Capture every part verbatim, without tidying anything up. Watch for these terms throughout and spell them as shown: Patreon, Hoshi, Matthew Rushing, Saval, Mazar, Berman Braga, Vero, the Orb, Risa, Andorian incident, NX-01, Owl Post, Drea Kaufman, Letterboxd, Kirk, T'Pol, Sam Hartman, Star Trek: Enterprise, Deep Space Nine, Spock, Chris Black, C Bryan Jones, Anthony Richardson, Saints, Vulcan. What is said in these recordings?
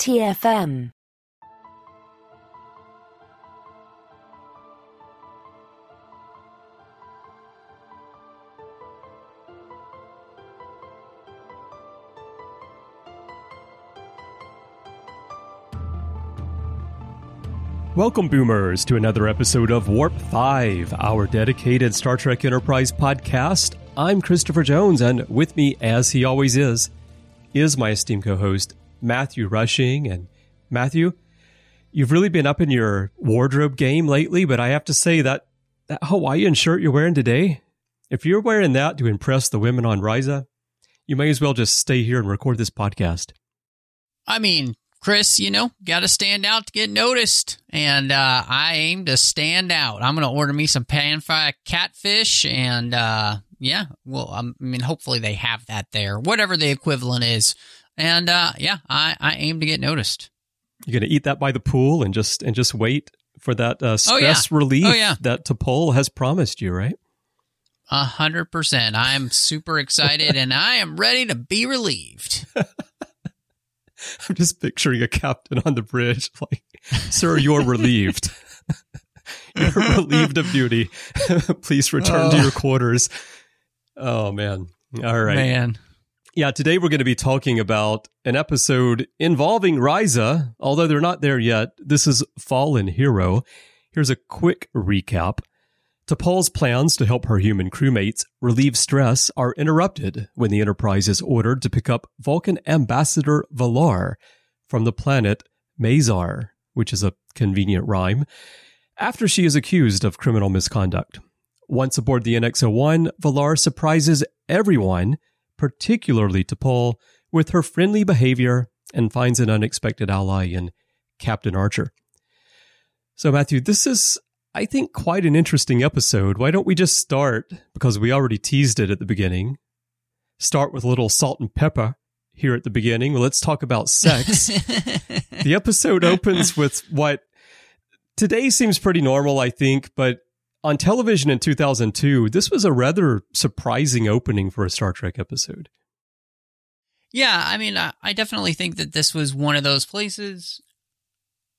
T F M. Welcome, Boomers, to another episode of Warp five, our dedicated Star Trek Enterprise podcast. I'm Christopher Jones, and with me, as he always is, is my esteemed co-host, Matthew Rushing. And Matthew, you've really been up in your wardrobe game lately, but I have to say that, that Hawaiian shirt you're wearing today, if you're wearing that to impress the women on Risa, you may as well just stay here and record this podcast. I mean... Chris, you know, got to stand out to get noticed, and uh, I aim to stand out. I'm going to order me some pan-fried catfish, and uh, yeah, well, um, I mean, hopefully they have that there, whatever the equivalent is, and uh, yeah, I, I aim to get noticed. You're going to eat that by the pool and just and just wait for that uh, stress oh, yeah. relief oh, yeah. that T'Pol has promised you, right? A hundred percent. I'm super excited, and I am ready to be relieved. I'm just picturing a captain on the bridge, like, sir, you're relieved. You're relieved of duty. Please return oh. to your quarters. Oh, man. All right. Man. Yeah, today we're going to be talking about an episode involving Risa, although they're not there yet. This is Fallen Hero. Here's a quick recap. T'Pol's plans to help her human crewmates relieve stress are interrupted when the Enterprise is ordered to pick up Vulcan Ambassador V'Lar from the planet Mazar, which is a convenient rhyme, after she is accused of criminal misconduct. Once aboard the N X oh one, V'Lar surprises everyone, particularly T'Pol, with her friendly behavior and finds an unexpected ally in Captain Archer. So, Matthew, this is... I think quite an interesting episode. Why don't we just start, because we already teased it at the beginning, start with a little salt and pepper here at the beginning. Let's talk about sex. The episode opens with what today seems pretty normal, I think, but on television in two thousand two, this was a rather surprising opening for a Star Trek episode. Yeah, I mean, I, I definitely think that this was one of those places...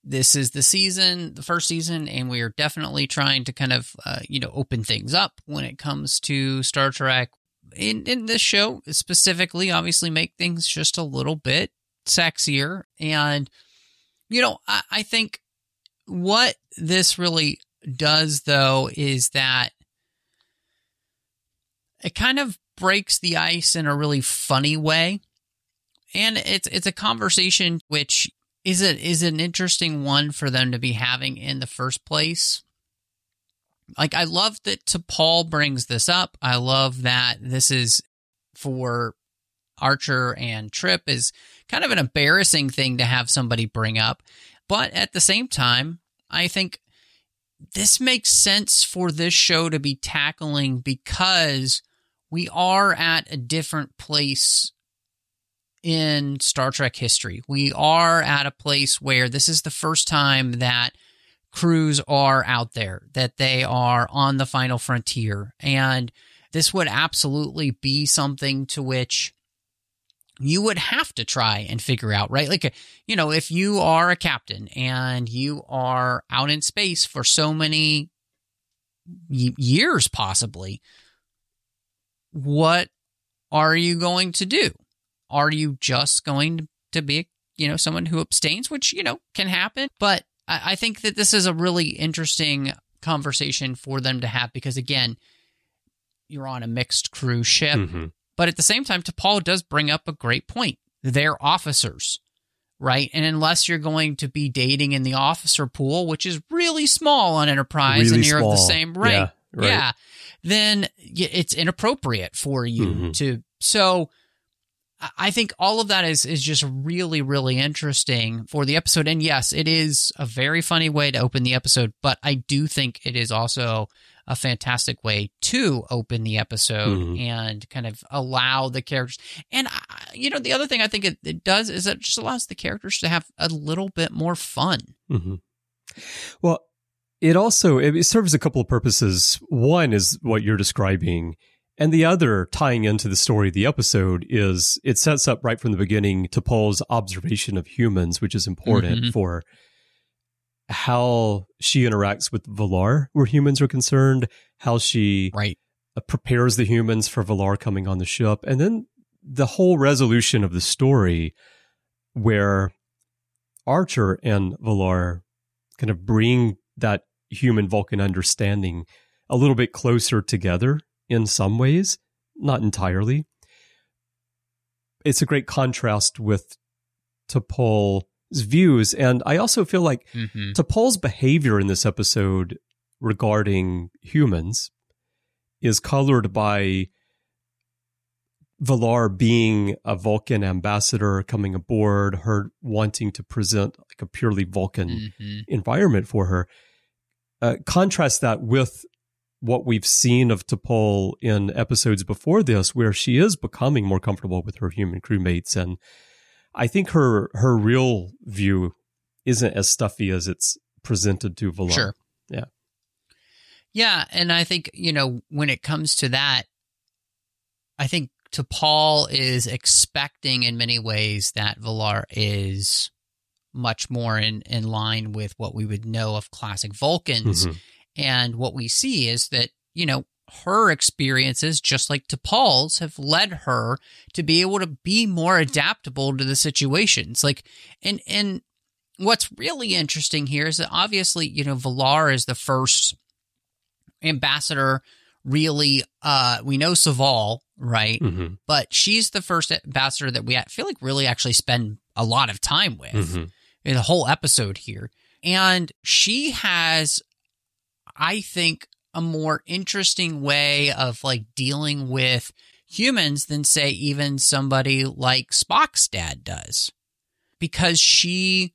This is the season, the first season, and we are definitely trying to kind of, uh, you know, open things up when it comes to Star Trek. In, in this show, specifically, obviously make things just a little bit sexier. And, you know, I, I think what this really does, though, is that it kind of breaks the ice in a really funny way. And it's it's a conversation which... Is it is an interesting one for them to be having in the first place. Like, I love that T'Pol brings this up. I love that this is for Archer and Trip is kind of an embarrassing thing to have somebody bring up. But at the same time, I think this makes sense for this show to be tackling because we are at a different place in Star Trek history. We are at a place where this is the first time that crews are out there, that they are on the final frontier. And this would absolutely be something to which you would have to try and figure out, right? Like, you know, if you are a captain and you are out in space for so many years, possibly, what are you going to do? Are you just going to be, you know, someone who abstains, which, you know, can happen? But I think that this is a really interesting conversation for them to have because, again, you're on a mixed crew ship. Mm-hmm. But at the same time, T'Pol does bring up a great point. They're officers, right? And unless you're going to be dating in the officer pool, which is really small on Enterprise really and you're small. Of the same rank, yeah, right. yeah, then it's inappropriate for you mm-hmm. to... So... I think all of that is is just really, really interesting for the episode. And yes, it is a very funny way to open the episode, but I do think it is also a fantastic way to open the episode mm-hmm. and kind of allow the characters. And, you know, the other thing I think it, it does is it just allows the characters to have a little bit more fun. Mm-hmm. Well, it also it serves a couple of purposes. One is what you're describing. And the other, tying into the story of the episode, is it sets up right from the beginning T'Pol's observation of humans, which is important mm-hmm. for how she interacts with V'Lar where humans are concerned, how she right. prepares the humans for V'Lar coming on the ship. And then the whole resolution of the story where Archer and V'Lar kind of bring that human Vulcan understanding a little bit closer together in some ways, not entirely. It's a great contrast with T'Pol's views. And I also feel like mm-hmm. T'Pol's behavior in this episode regarding humans is colored by V'Lar being a Vulcan ambassador coming aboard, her wanting to present like a purely Vulcan mm-hmm. environment for her. Uh, contrast that with what we've seen of T'Pol in episodes before this, where she is becoming more comfortable with her human crewmates. And I think her her real view isn't as stuffy as it's presented to V'Lar. Sure. Yeah. Yeah. And I think, you know, when it comes to that, I think T'Pol is expecting in many ways that V'Lar is much more in, in line with what we would know of classic Vulcans. Mm-hmm. And what we see is that, you know, her experiences, just like T'Pol's, have led her to be able to be more adaptable to the situations. Like, and and what's really interesting here is that obviously, you know, V'Lar is the first ambassador. Really, uh, we know Saval, right? Mm-hmm. But she's the first ambassador that we I feel like really actually spend a lot of time with mm-hmm. in the whole episode here. And she has, I think, a more interesting way of like dealing with humans than, say, even somebody like Spock's dad does, because she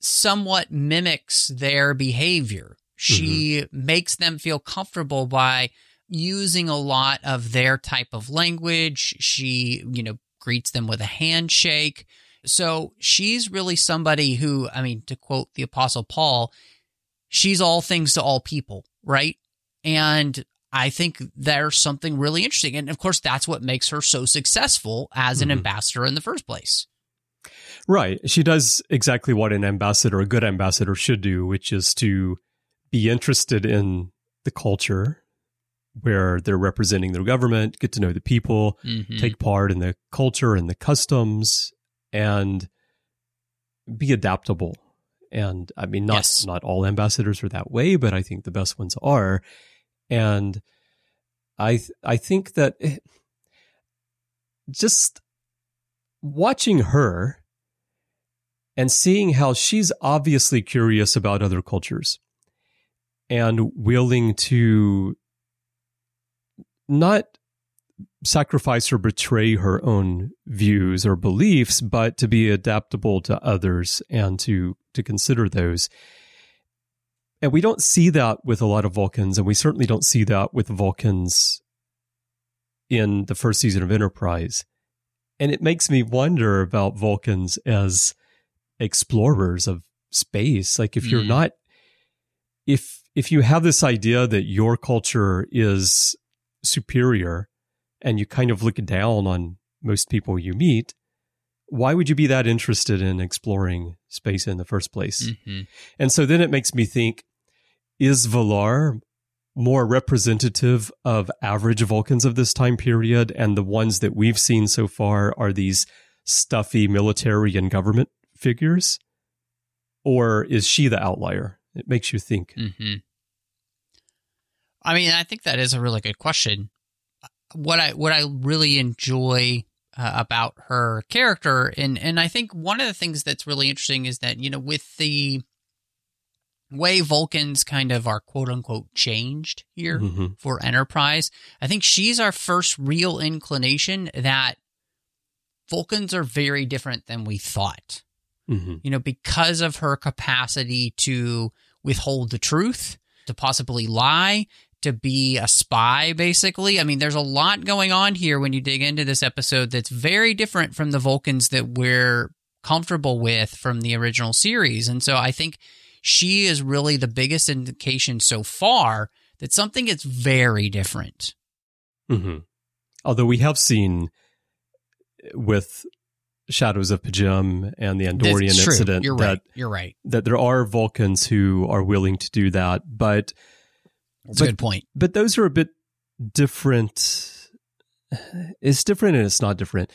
somewhat mimics their behavior. She mm-hmm. makes them feel comfortable by using a lot of their type of language. She, you know, greets them with a handshake. So she's really somebody who, I mean, to quote the Apostle Paul, she's all things to all people, right? And I think there's something really interesting. And of course, that's what makes her so successful as an mm-hmm. ambassador in the first place. Right. She does exactly what an ambassador, a good ambassador, should do, which is to be interested in the culture where they're representing their government, get to know the people, mm-hmm. take part in the culture and the customs, and be adaptable. And I mean, not, yes. not all ambassadors are that way, but I think the best ones are. And I, th- I think that it, just watching her and seeing how she's obviously curious about other cultures and willing to not sacrifice or betray her own views or beliefs, but to be adaptable to others and to, to consider those. And we don't see that with a lot of Vulcans, and we certainly don't see that with Vulcans in the first season of Enterprise. And it makes me wonder about Vulcans as explorers of space. Like, if mm. you're not, if if you have this idea that your culture is superior and you kind of look down on most people you meet, why would you be that interested in exploring space in the first place? Mm-hmm. And so then it makes me think, is V'Lar more representative of average Vulcans of this time period, and the ones that we've seen so far are these stuffy military and government figures? Or is she the outlier? It makes you think. Mm-hmm. I mean, I think that is a really good question. What I what I really enjoy uh, about her character, and and I think one of the things that's really interesting is that, you know, with the way Vulcans kind of are quote unquote changed here mm-hmm. for Enterprise, I think she's our first real inclination that Vulcans are very different than we thought. Mm-hmm. You know, because of her capacity to withhold the truth, to possibly lie, to be a spy, basically. I mean, there's a lot going on here when you dig into this episode that's very different from the Vulcans that we're comfortable with from the original series. And so I think she is really the biggest indication so far that something is very different. Mm-hmm. Although we have seen with Shadows of P'Jem and the Andorian incident you're that right. you're right that there are Vulcans who are willing to do that, but that's but, a good point. But those are a bit different. It's different and it's not different.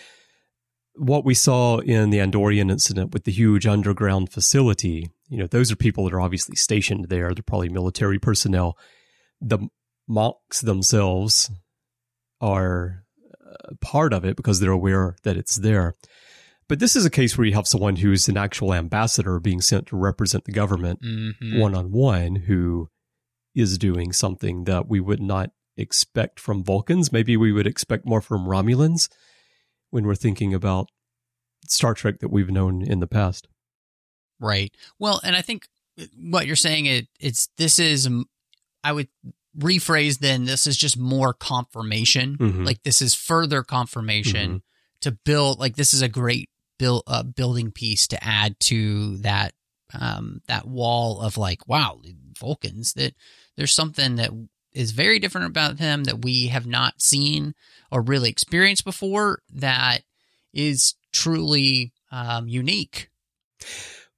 What we saw in the Andorian incident with the huge underground facility, you know, those are people that are obviously stationed there. They're probably military personnel. The monks themselves are part of it because they're aware that it's there. But this is a case where you have someone who is an actual ambassador being sent to represent the government mm-hmm. one-on-one who is doing something that we would not expect from Vulcans. Maybe we would expect more from Romulans when we're thinking about Star Trek that we've known in the past. Right. Well, and I think what you're saying, it it's this is, I would rephrase then, this is just more confirmation. Mm-hmm. Like this is further confirmation mm-hmm. to build, like this is a great build, uh, building piece to add to that um, that wall of like, wow, Vulcans, that there's something that is very different about them that we have not seen or really experienced before that is truly um, unique.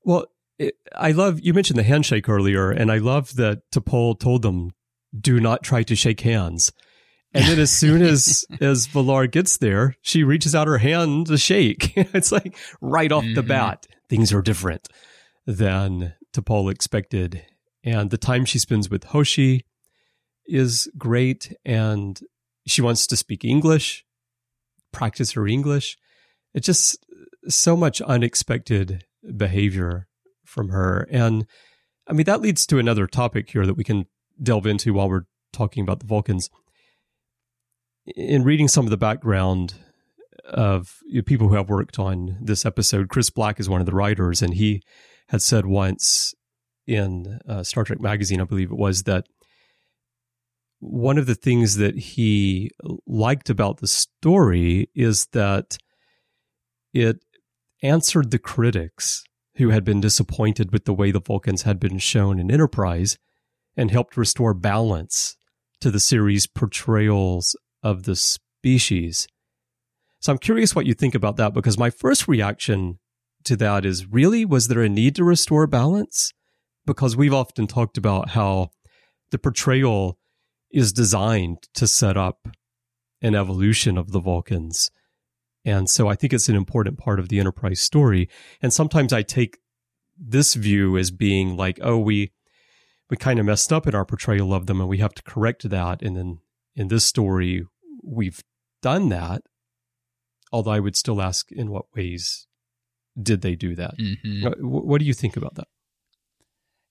Well, it, I love, you mentioned the handshake earlier, and I love that T'Pol told them, do not try to shake hands. And then as soon as, as V'Lar gets there, she reaches out her hand to shake. It's like right off mm-hmm. the bat, things are different than T'Pol expected. And the time she spends with Hoshi is great. And she wants to speak English, practice her English. It's just so much unexpected behavior from her. And I mean, that leads to another topic here that we can delve into while we're talking about the Vulcans. In reading some of the background of people who have worked on this episode, Chris Black is one of the writers, and he had said once in uh, Star Trek magazine, I believe it was, that one of the things that he liked about the story is that it answered the critics who had been disappointed with the way the Vulcans had been shown in Enterprise, and helped restore balance to the series' portrayals of the species. So I'm curious what you think about that, because my first reaction to that is, really, was there a need to restore balance? Because we've often talked about how the portrayal is designed to set up an evolution of the Vulcans. And so I think it's an important part of the Enterprise story. And sometimes I take this view as being like, oh, we... we kind of messed up in our portrayal of them and we have to correct that. And then in this story, we've done that. Although I would still ask, in what ways did they do that? Mm-hmm. What do you think about that?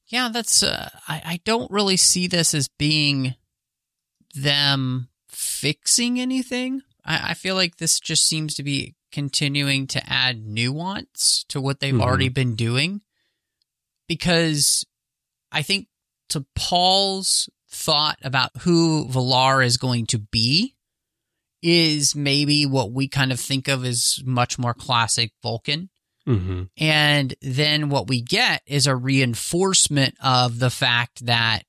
Yeah, that's, uh, I, I don't really see this as being them fixing anything. I, I feel like this just seems to be continuing to add nuance to what they've mm-hmm. already been doing, because I think T'Pol's thought about who V'Lar is going to be is maybe what we kind of think of as much more classic Vulcan. Mm-hmm. And then what we get is a reinforcement of the fact that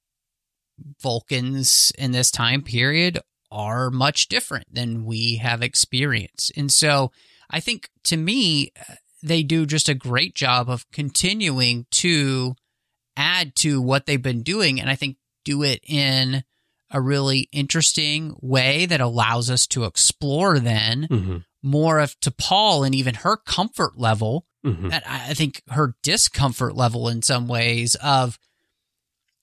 Vulcans in this time period are much different than we have experienced. And so I think, to me, they do just a great job of continuing to add to what they've been doing, and I think do it in a really interesting way that allows us to explore then mm-hmm. more of T'Pol and even her comfort level, mm-hmm. that I think her discomfort level in some ways of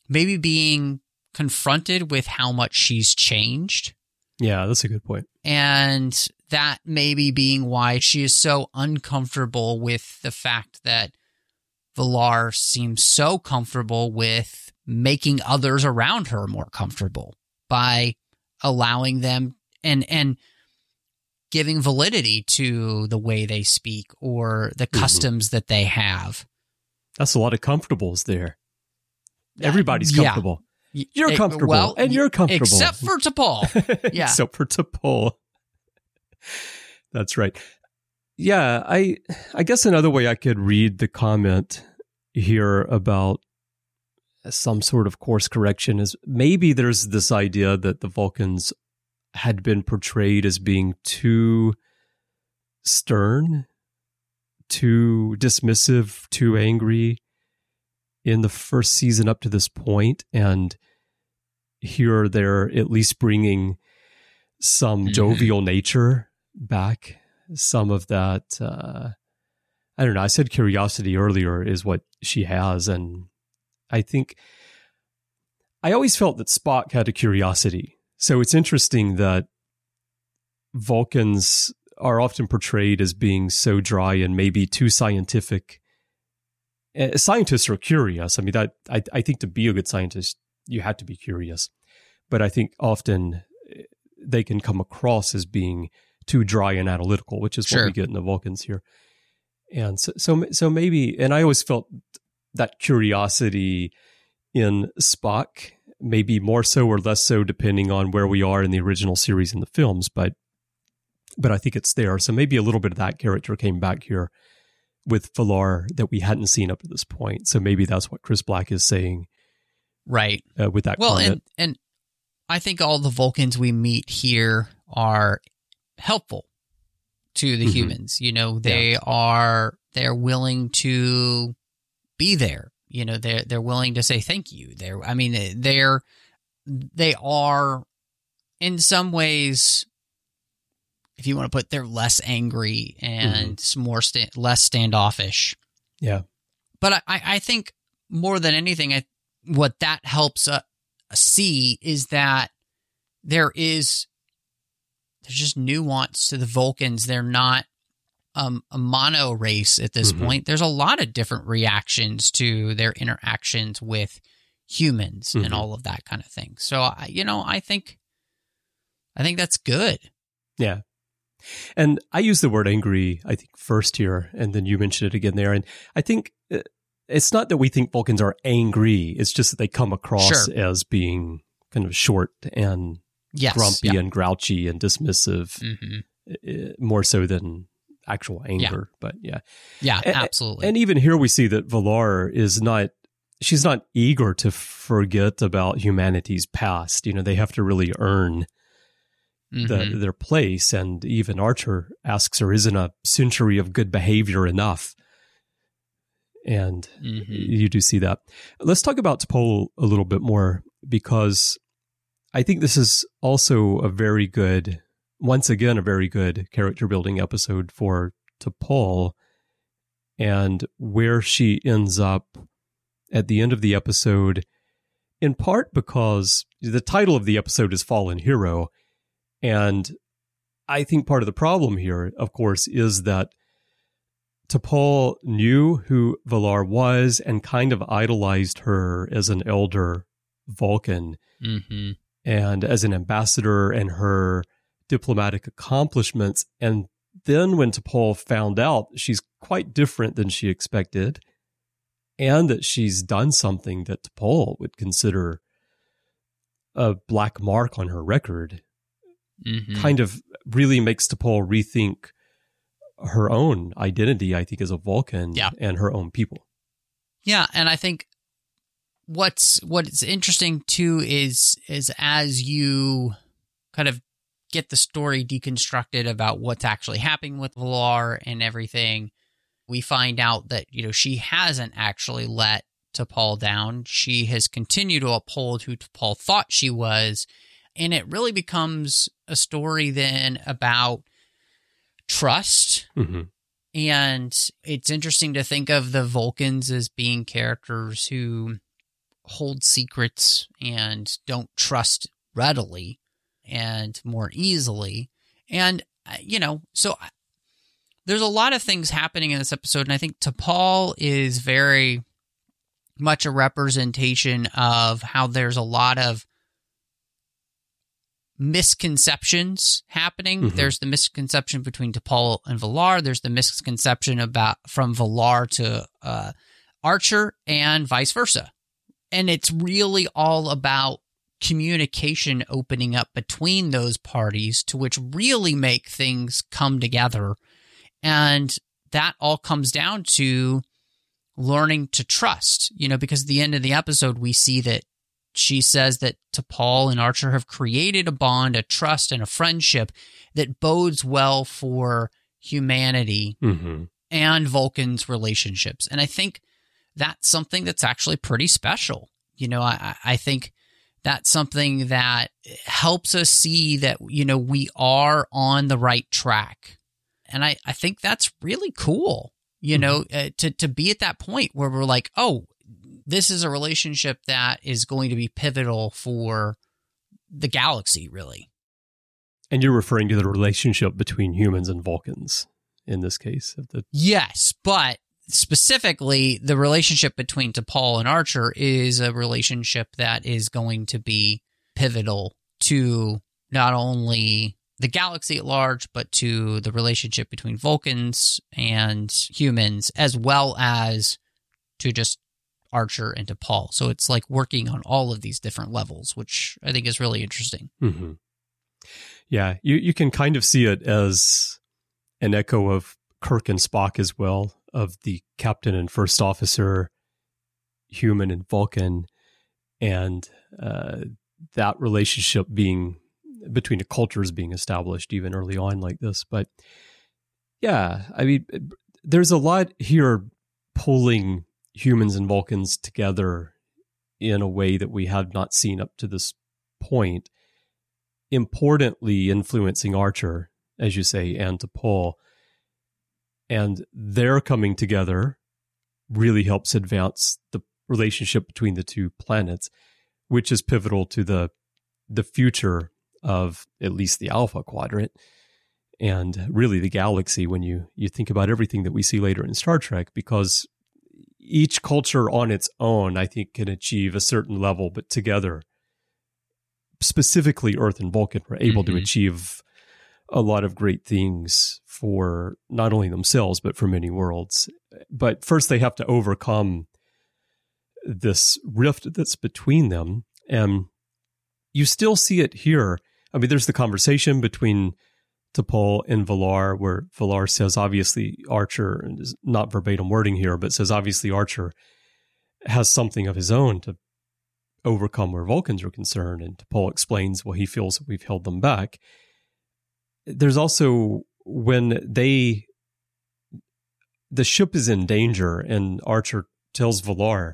maybe being confronted with how much she's changed. Yeah, that's a good point. And that maybe being why she is so uncomfortable with the fact that V'Lar seems so comfortable with making others around her more comfortable by allowing them and and giving validity to the way they speak or the customs mm-hmm. that they have. That's a lot of comfortables there. Everybody's comfortable. Yeah. You're comfortable, it, well, and you're comfortable. Except for T'Pol. Yeah. Except for T'Pol. That's right. Yeah, I I guess another way I could read the comment here about some sort of course correction is maybe there's this idea that the Vulcans had been portrayed as being too stern, too dismissive, too angry in the first season up to this point, and here they're at least bringing some jovial nature back, some of that, uh, I don't know, I said curiosity earlier is what she has, and I think, I always felt that Spock had a curiosity, so it's interesting that Vulcans are often portrayed as being so dry and maybe too scientific. Uh, scientists are curious. I mean, that I, I think to be a good scientist, you have to be curious. But I think often they can come across as being too dry and analytical, which is sure. what we get in the Vulcans here. And so, so, so maybe, and I always felt that curiosity in Spock, maybe more so or less so, depending on where we are in the original series and the films, but but I think it's there. So maybe a little bit of that character came back here with V'Lar that we hadn't seen up to this point. So maybe that's what Chris Black is saying. Right. Uh, with that well, comment. And, and I think all the Vulcans we meet here are helpful to the mm-hmm. humans. You know, they yeah. are, they're willing to be there. You know, they're, they're willing to say thank you. They're, I mean, they're, they are in some ways, if you want to put, they're less angry and mm-hmm. more sta- less standoffish. Yeah. But I, I think more than anything, I, what that helps uh, see is that there is, there's just nuance to the Vulcans. They're not um, a mono race at this mm-hmm. point. There's a lot of different reactions to their interactions with humans mm-hmm. and all of that kind of thing. So, you know, I think, I think that's good. Yeah. And I use the word angry, I think, first here, and then you mentioned it again there. And I think it's not that we think Vulcans are angry. It's just that they come across sure. as being kind of short and yes, grumpy yeah. and grouchy and dismissive, mm-hmm. more so than actual anger. Yeah. But yeah. Yeah, and, absolutely. And even here we see that V'Lar is not, she's not eager to forget about humanity's past. You know, they have to really earn The, mm-hmm. their place, and even Archer asks her, isn't a century of good behavior enough? And mm-hmm. you do see that. Let's talk about T'Pol a little bit more, because I think this is also a very good, once again, a very good character building episode for T'Pol, and where she ends up at the end of the episode, in part because the title of the episode is Fallen Hero. And I think part of the problem here, of course, is that T'Pol knew who V'Lar was and kind of idolized her as an elder Vulcan mm-hmm. and as an ambassador and her diplomatic accomplishments. And then when T'Pol found out she's quite different than she expected and that she's done something that T'Pol would consider a black mark on her record, Mm-hmm. kind of really makes T'Pol rethink her own identity, I think, as a Vulcan yeah. and her own people. Yeah, and I think what's what's interesting too is is as you kind of get the story deconstructed about what's actually happening with V'Lar and everything, we find out that, you know, she hasn't actually let T'Pol down. She has continued to uphold who T'Pol thought she was. And it really becomes a story then about trust. Mm-hmm. And it's interesting to think of the Vulcans as being characters who hold secrets and don't trust readily and more easily. And, you know, so I, there's a lot of things happening in this episode. And I think T'Pol is very much a representation of how there's a lot of misconceptions happening. Mm-hmm. There's the misconception between T'Pol and V'Lar. There's the misconception about from V'Lar to uh, Archer and vice versa. And it's really all about communication opening up between those parties to which really make things come together. And that all comes down to learning to trust, you know, because at the end of the episode, we see that She says that T'Pol and Archer have created a bond, a trust, and a friendship that bodes well for humanity mm-hmm. and Vulcan's relationships. And I think that's something that's actually pretty special. You know, I, I think that's something that helps us see that, you know, we are on the right track. And I, I think that's really cool, you mm-hmm. know, uh, to, to be at that point where we're like, oh, this is a relationship that is going to be pivotal for the galaxy, really. And you're referring to the relationship between humans and Vulcans in this case. Of the- yes, but specifically, the relationship between T'Pol and Archer is a relationship that is going to be pivotal to not only the galaxy at large, but to the relationship between Vulcans and humans, as well as to just Archer and T'Pol. So it's like working on all of these different levels, which I think is really interesting. Mm-hmm. Yeah, you, you can kind of see it as an echo of Kirk and Spock as well, of the captain and first officer, human and Vulcan, and uh, that relationship being between the cultures being established even early on like this. But yeah, I mean, there's a lot here pulling humans and Vulcans together in a way that we have not seen up to this point. Importantly, influencing Archer, as you say, and T'Pol. And their coming together really helps advance the relationship between the two planets, which is pivotal to the the future of at least the Alpha Quadrant and really the galaxy when you, you think about everything that we see later in Star Trek, because each culture on its own, I think, can achieve a certain level, but together, specifically Earth and Vulcan, were able mm-hmm. to achieve a lot of great things for not only themselves, but for many worlds. But first they have to overcome this rift that's between them. And you still see it here. I mean, there's the conversation between T'Pol and V'Lar, where V'Lar says, obviously, Archer, and is not verbatim wording here, but says, obviously, Archer has something of his own to overcome where Vulcans are concerned. And T'Pol explains, well, he feels that we've held them back. There's also when they, the ship is in danger and Archer tells V'Lar,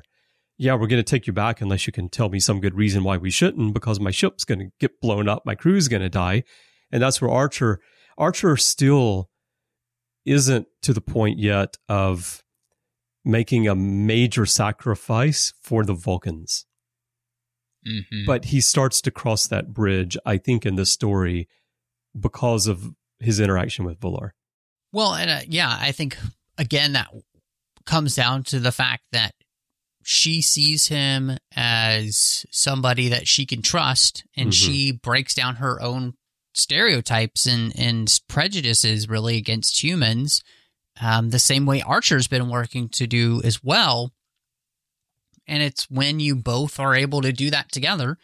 yeah, we're going to take you back unless you can tell me some good reason why we shouldn't, because my ship's going to get blown up. My crew's going to die. And that's where Archer, Archer still isn't to the point yet of making a major sacrifice for the Vulcans. Mm-hmm. But he starts to cross that bridge, I think, in this story because of his interaction with V'Lar. Well, and uh, yeah, I think, again, that comes down to the fact that she sees him as somebody that she can trust, and mm-hmm. she breaks down her own stereotypes and, and prejudices really against humans, um, the same way Archer's been working to do as well. And it's when you both are able to do that together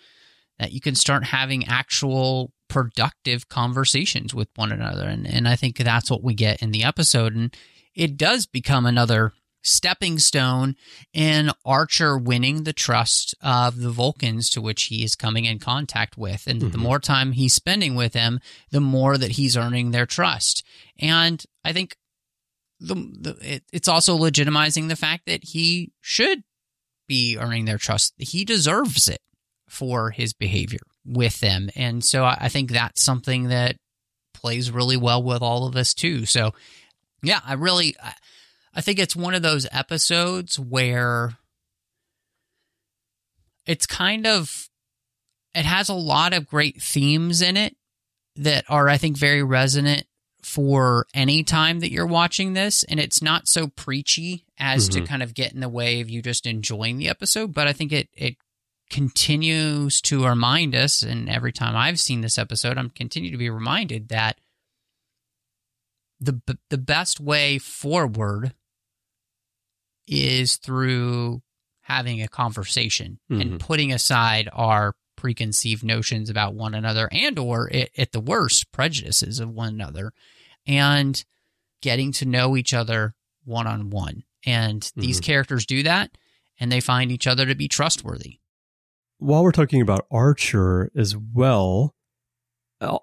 that you can start having actual productive conversations with one another. And, and I think that's what we get in the episode. And it does become another stepping stone in Archer winning the trust of the Vulcans to which he is coming in contact with. And mm-hmm. the more time he's spending with them, the more that he's earning their trust. And I think the, the it, it's also legitimizing the fact that he should be earning their trust. He deserves it for his behavior with them. And so I, I think that's something that plays really well with all of us too. So yeah, I really, I, I think it's one of those episodes where it's kind of, it has a lot of great themes in it that are, I think, very resonant for any time that you're watching this, and it's not so preachy as mm-hmm. to kind of get in the way of you just enjoying the episode, but I think it it continues to remind us, and every time I've seen this episode, I'm continue to be reminded that the the best way forward is through having a conversation mm-hmm. and putting aside our preconceived notions about one another, and or it, at the worst, prejudices of one another, and getting to know each other one-on-one. And mm-hmm. these characters do that, and they find each other to be trustworthy. while we're talking about Archer as well,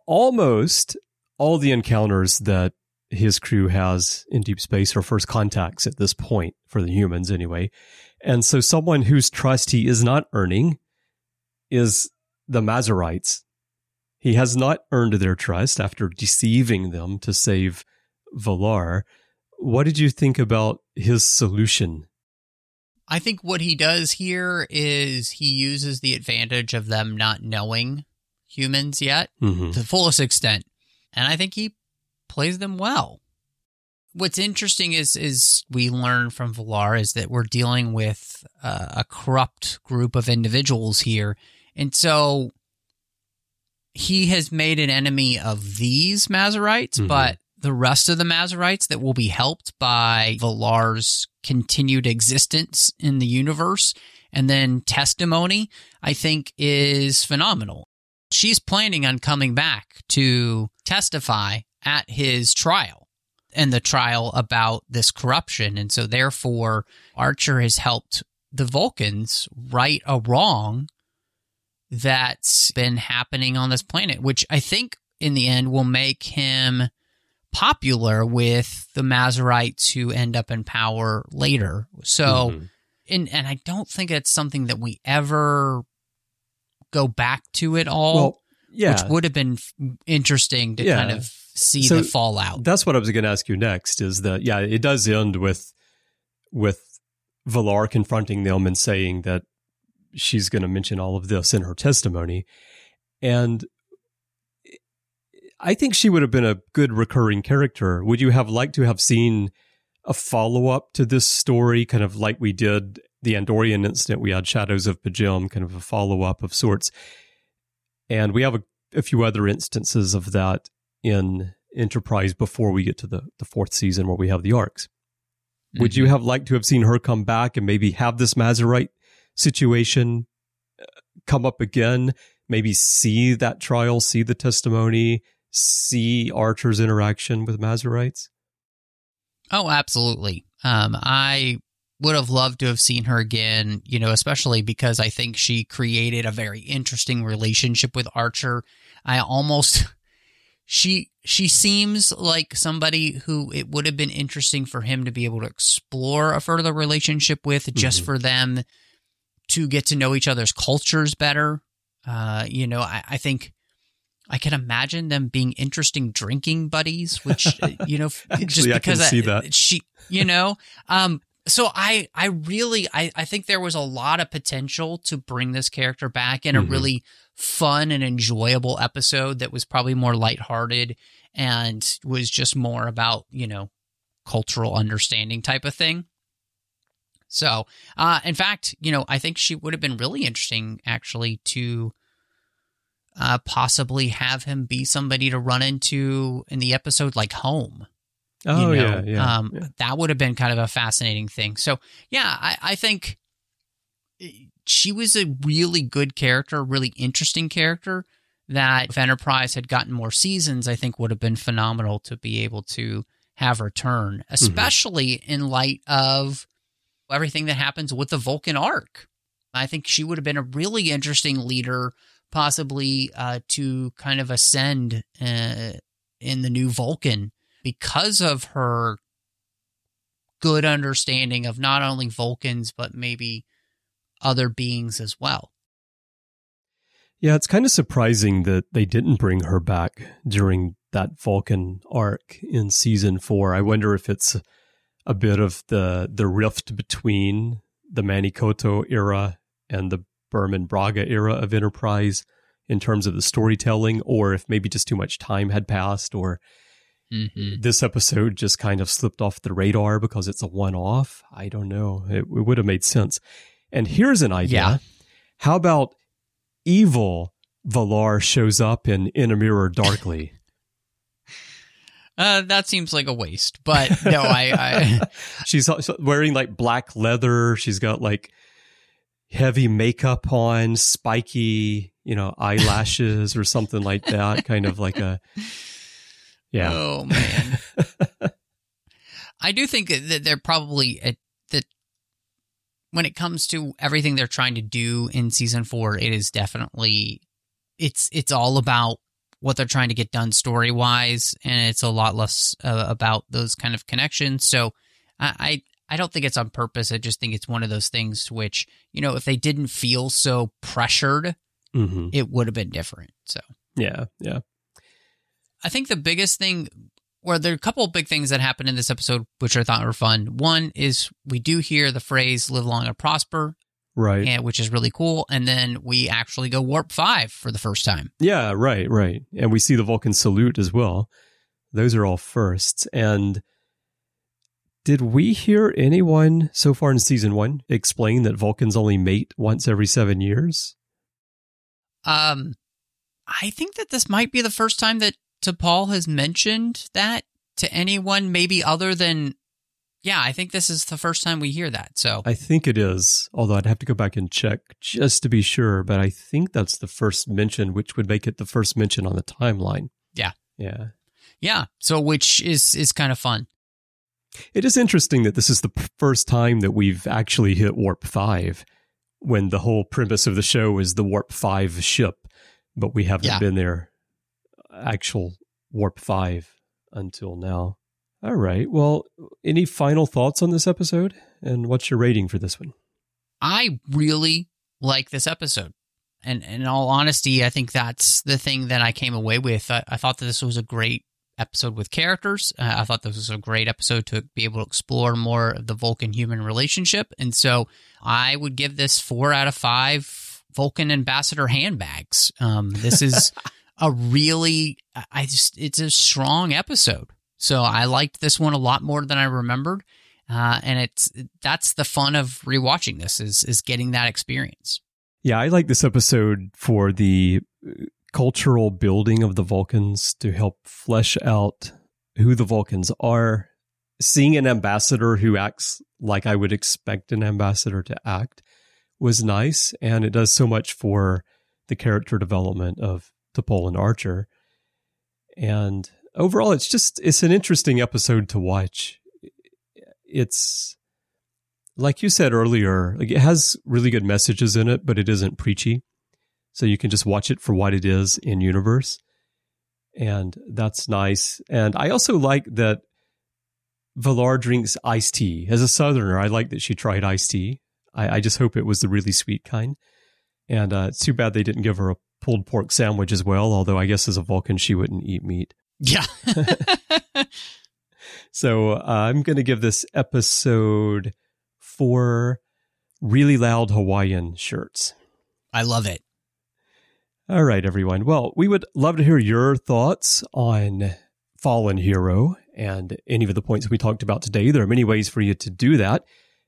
almost all the encounters that his crew has in deep space are first contacts at this point, for the humans anyway. And so someone whose trust he is not earning is the Mazarites. He has not earned their trust after deceiving them to save V'Lar. What did you think about his solution? I think what he does here is he uses the advantage of them not knowing humans yet mm-hmm. to the fullest extent. And I think he plays them well. What's interesting is is we learn from V'Lar is that we're dealing with uh, a corrupt group of individuals here. And so he has made an enemy of these Mazarites, mm-hmm. but the rest of the Mazarites that will be helped by V'Lar's continued existence in the universe and then testimony, I think, is phenomenal. She's planning on coming back to testify at his trial and the trial about this corruption. And so therefore, Archer has helped the Vulcans right a wrong that's been happening on this planet, which I think in the end will make him popular with the Mazarites who end up in power later. So, mm-hmm. and, and I don't think it's something that we ever go back to at all, well, yeah. which would have been f- interesting to yeah. kind of see so the fallout. That's what I was going to ask you next is that, yeah, it does end with, with V'Lar confronting them and saying that she's going to mention all of this in her testimony. And I think she would have been a good recurring character. Would you have liked to have seen a follow-up to this story, kind of like we did the Andorian incident? We had Shadows of P'Jem, kind of a follow-up of sorts. And we have a, a few other instances of that in Enterprise before we get to the, the fourth season where we have the arcs. Mm-hmm. Would you have liked to have seen her come back and maybe have this Mazarite situation come up again? Maybe see that trial, see the testimony, see Archer's interaction with Mazarites? Oh, absolutely. Um, I would have loved to have seen her again, you know, especially because I think she created a very interesting relationship with Archer. I almost, she, she seems like somebody who it would have been interesting for him to be able to explore a further relationship with, mm-hmm. just for them to get to know each other's cultures better. Uh, you know, I, I think I can imagine them being interesting drinking buddies, which, you know, Actually, just because I can see I, that. she, you know, um, so I, I really, I, I think there was a lot of potential to bring this character back in mm-hmm. a really fun and enjoyable episode that was probably more lighthearted and was just more about, you know, cultural understanding type of thing. So, uh, in fact, you know, I think she would have been really interesting, actually, to uh, possibly have him be somebody to run into in the episode, like Home. Oh, you know? yeah, yeah, um, yeah. That would have been kind of a fascinating thing. So, yeah, I, I think she was a really good character, really interesting character that if Enterprise had gotten more seasons, I think would have been phenomenal to be able to have return, especially mm-hmm. in light of everything that happens with the Vulcan arc. I think she would have been a really interesting leader, possibly uh, to kind of ascend uh, in the new Vulcan because of her good understanding of not only Vulcans, but maybe other beings as well. Yeah, it's kind of surprising that they didn't bring her back during that Vulcan arc in season four. I wonder if it's a bit of the, the rift between the Manny Koto era and the Berman Braga era of Enterprise in terms of the storytelling, or if maybe just too much time had passed, or mm-hmm. this episode just kind of slipped off the radar because it's a one-off. I don't know. It, it would have made sense. And here's an idea. Yeah. How about evil V'Lar shows up in In a Mirror Darkly? Uh, that seems like a waste, but no, I, I... She's wearing like black leather. She's got like heavy makeup on, spiky, you know, eyelashes or something like that. Kind of like a, yeah. Oh man. I do think that they're probably at, that when it comes to everything they're trying to do in season four, it is definitely, it's it's all about what they're trying to get done story-wise, and it's a lot less uh, about those kind of connections. So I, I I don't think it's on purpose. I just think it's one of those things which, you know, if they didn't feel so pressured, mm-hmm. it would have been different. So yeah, yeah. I think the biggest thing, well, there are a couple of big things that happened in this episode, which I thought were fun. One is we do hear the phrase "live long and prosper." Right. And, which is really cool. And then we actually go warp five for the first time. Yeah, right, right. And we see the Vulcan salute as well. Those are all firsts. And did we hear anyone so far in season one explain that Vulcans only mate once every seven years? Um, I think that this might be the first time that T'Pol has mentioned that to anyone, maybe other than... Yeah, I think this is the first time we hear that. So I think it is, although I'd have to go back and check just to be sure. But I think that's the first mention, which would make it the first mention on the timeline. Yeah. Yeah. Yeah. So which is, is kind of fun. It is interesting that this is the first time that we've actually hit Warp five, when the whole premise of the show is the Warp five ship. But we haven't yeah. been there, actual Warp five, until now. All right. Well, any final thoughts on this episode? And what's your rating for this one? I really like this episode. And, and in all honesty, I think that's the thing that I came away with. I, I thought that this was a great episode with characters. Uh, I thought this was a great episode to be able to explore more of the Vulcan-human relationship. And so I would give this four out of five Vulcan ambassador handbags. Um, this is a really, I just, it's a strong episode. So I liked this one a lot more than I remembered, uh, and it's that's the fun of rewatching this is is getting that experience. Yeah, I like this episode for the cultural building of the Vulcans to help flesh out who the Vulcans are. Seeing an ambassador who acts like I would expect an ambassador to act was nice, and it does so much for the character development of T'Pol and Archer, and. Overall, it's just, it's an interesting episode to watch. It's, like you said earlier, like it has really good messages in it, but it isn't preachy. So you can just watch it for what it is in universe. And that's nice. And I also like that V'Lar drinks iced tea. As a Southerner, I like that she tried iced tea. I, I just hope it was the really sweet kind. And uh, it's too bad they didn't give her a pulled pork sandwich as well, although I guess as a Vulcan, she wouldn't eat meat. Yeah. So uh, I'm going to give this episode four really loud Hawaiian shirts. I love it. All right, everyone. Well, we would love to hear your thoughts on Fallen Hero and any of the points we talked about today. There are many ways for you to do that.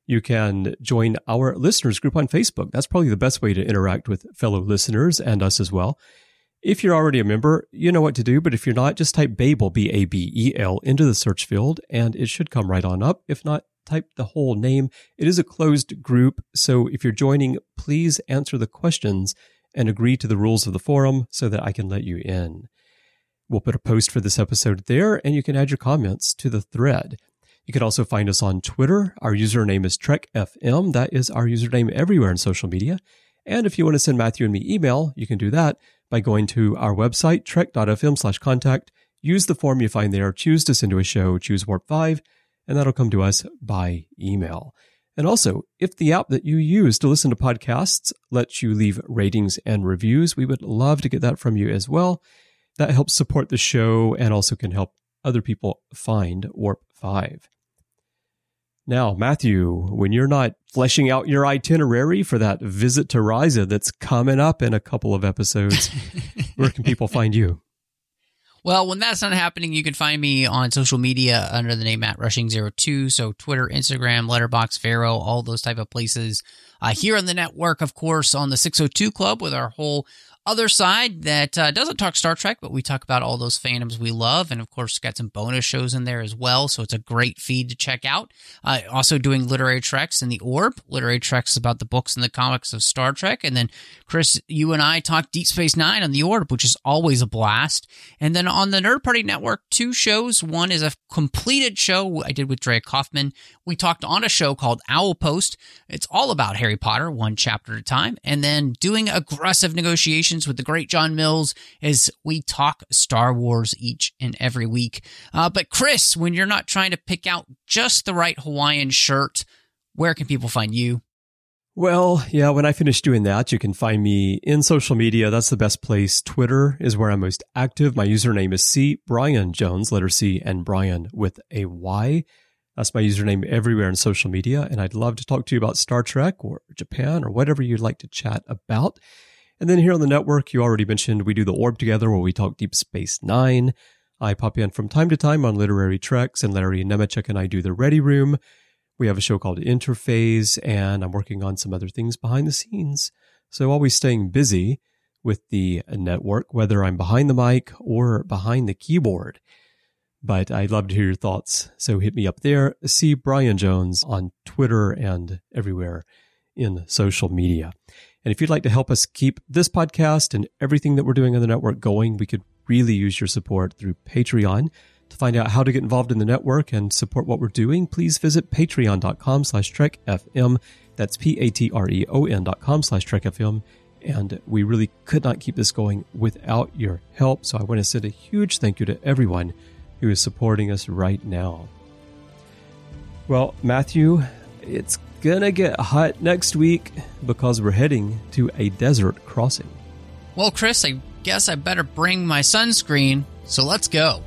You can join our listeners group on Facebook. That's probably the best way to interact with fellow listeners and us as well. If you're already a member, you know what to do, but if you're not, just type Babel, B A B E L, into the search field, and it should come right on up. If not, type the whole name. It is a closed group, so if you're joining, please answer the questions and agree to the rules of the forum so that I can let you in. We'll put a post for this episode there, and you can add your comments to the thread. You can also find us on Twitter. Our username is Trek F M. That is our username everywhere in social media. And if you want to send Matthew and me email, you can do that by going to our website, trek dot f m slash contact. Use the form you find there, choose to send to a show, choose Warp five, and that'll come to us by email. And also, if the app that you use to listen to podcasts lets you leave ratings and reviews, we would love to get that from you as well. That helps support the show and also can help other people find Warp five. Now, Matthew, when you're not fleshing out your itinerary for that visit to Risa that's coming up in a couple of episodes, where can people find you? Well, when that's not happening, you can find me on social media under the name Matt Rushing oh two. So Twitter, Instagram, Letterboxd, Vero, all those type of places. Uh, here on the network, of course, on the six oh two Club with our whole Other Side, that uh, doesn't talk Star Trek, but we talk about all those fandoms we love, and of course got some bonus shows in there as well, so it's a great feed to check out. Uh, also doing Literary Treks and the Orb. Literary Treks is about the books and the comics of Star Trek, and then Chris, you and I talk Deep Space Nine on the Orb, which is always a blast. And then on the Nerd Party Network, two shows. One is a completed show I did with Drea Kaufman. We talked on a show called Owl Post. It's all about Harry Potter, one chapter at a time, and then doing Aggressive Negotiations with the great John Mills as we talk Star Wars each and every week. Uh, but Chris, when you're not trying to pick out just the right Hawaiian shirt, where can people find you? Well, yeah, when I finish doing that, you can find me in social media. That's the best place. Twitter is where I'm most active. My username is C, Brian Jones, letter C, and Brian with a Y. That's my username everywhere in social media. And I'd love to talk to you about Star Trek or Japan or whatever you'd like to chat about. And then here on the network, you already mentioned we do the Orb together, where we talk Deep Space Nine. I pop in from time to time on Literary Treks, and Larry Nemechek and I do the Ready Room. We have a show called Interphase, and I'm working on some other things behind the scenes. So always staying busy with the network, whether I'm behind the mic or behind the keyboard. But I'd love to hear your thoughts, so hit me up there. See Brian Jones on Twitter and everywhere in social media. And if you'd like to help us keep this podcast and everything that we're doing on the network going, we could really use your support through Patreon. To find out how to get involved in the network and support what we're doing, please visit patreon.com slash TrekFM. That's P-A-T-R-E-O-N dot com slash TrekFM. And we really could not keep this going without your help. So I want to send a huge thank you to everyone who is supporting us right now. Well, Matthew, it's gonna get hot next week because we're heading to a desert crossing. Well, Chris, I guess I better bring my sunscreen, so let's go.